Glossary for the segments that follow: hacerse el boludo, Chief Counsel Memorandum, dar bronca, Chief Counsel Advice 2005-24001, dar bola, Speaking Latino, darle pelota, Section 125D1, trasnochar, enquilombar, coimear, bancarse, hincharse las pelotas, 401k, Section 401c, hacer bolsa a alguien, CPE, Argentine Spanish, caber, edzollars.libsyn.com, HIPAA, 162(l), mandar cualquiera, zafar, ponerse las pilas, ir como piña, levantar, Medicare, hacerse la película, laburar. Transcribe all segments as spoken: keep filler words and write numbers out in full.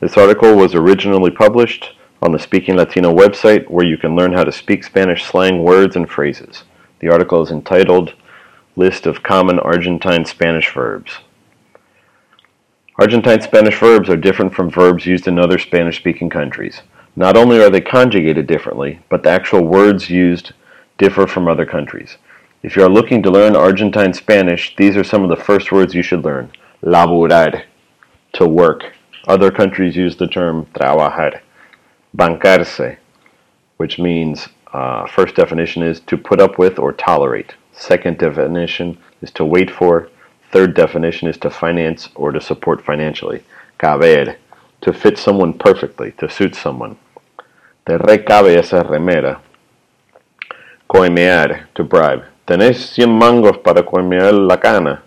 This article was originally published on the Speaking Latino website, where you can learn how to speak Spanish slang words and phrases. The article is entitled List of Common Argentine Spanish Verbs. Argentine Spanish verbs are different from verbs used in other Spanish-speaking countries. Not only are they conjugated differently, but the actual words used differ from other countries. If you are looking to learn Argentine Spanish, these are some of the first words you should learn. Laburar, to work. Other countries use the term trabajar. Bancarse, which means, uh, first definition is to put up with or tolerate. Second definition is to wait for. Third definition is to finance or to support financially. Caber, to fit someone perfectly, to suit someone. Te recabe esa remera. Coimear, to bribe. Tenés cien mangos para coimear la cana.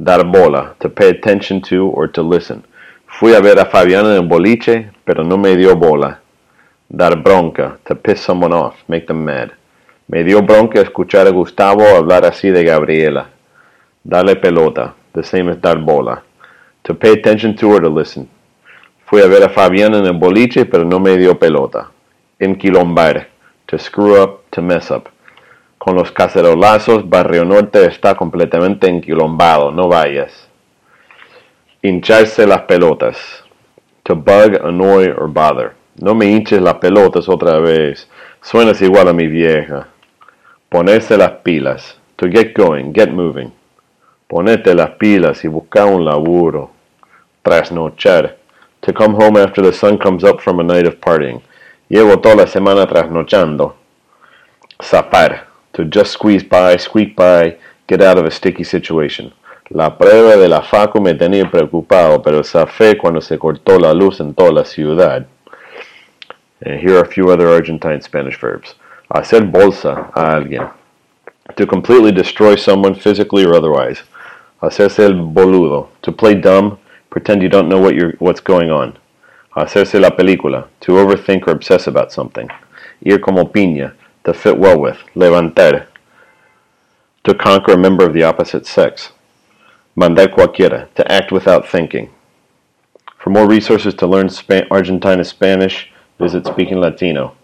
Dar bola, to pay attention to or to listen. Fui a ver a Fabiana en boliche, pero no me dio bola. Dar bronca, to piss someone off, make them mad. Me dio bronca escuchar a Gustavo hablar así de Gabriela. Darle pelota, the same as dar bola, to pay attention to or to listen. Fui a ver a Fabiana en el boliche, pero no me dio pelota. Enquilombar, to screw up, to mess up. Con los cacerolazos, Barrio Norte está completamente enquilombado, no vayas. Hincharse las pelotas, to bug, annoy, or bother. No me hinches las pelotas otra vez, suenas igual a mi vieja. Ponerse las pilas, to get going, get moving. Ponete las pilas y busca un laburo. Trasnochar, to come home after the sun comes up from a night of partying. Llevo toda la semana trasnochando. Zafar, to just squeeze by, squeak by, get out of a sticky situation. La prueba de la facu me tenía preocupado, pero zafé cuando se cortó la luz en toda la ciudad. And here are a few other Argentine Spanish verbs. Hacer bolsa a alguien, to completely destroy someone physically or otherwise. Hacerse el boludo, to play dumb, pretend you don't know what you're, what's going on. Hacerse la película, to overthink or obsess about something. Ir como piña, to fit well with. Levantar, to conquer a member of the opposite sex. Mandar cualquiera, to act without thinking. For more resources to learn Sp- Argentine Spanish, visit Speaking Latino.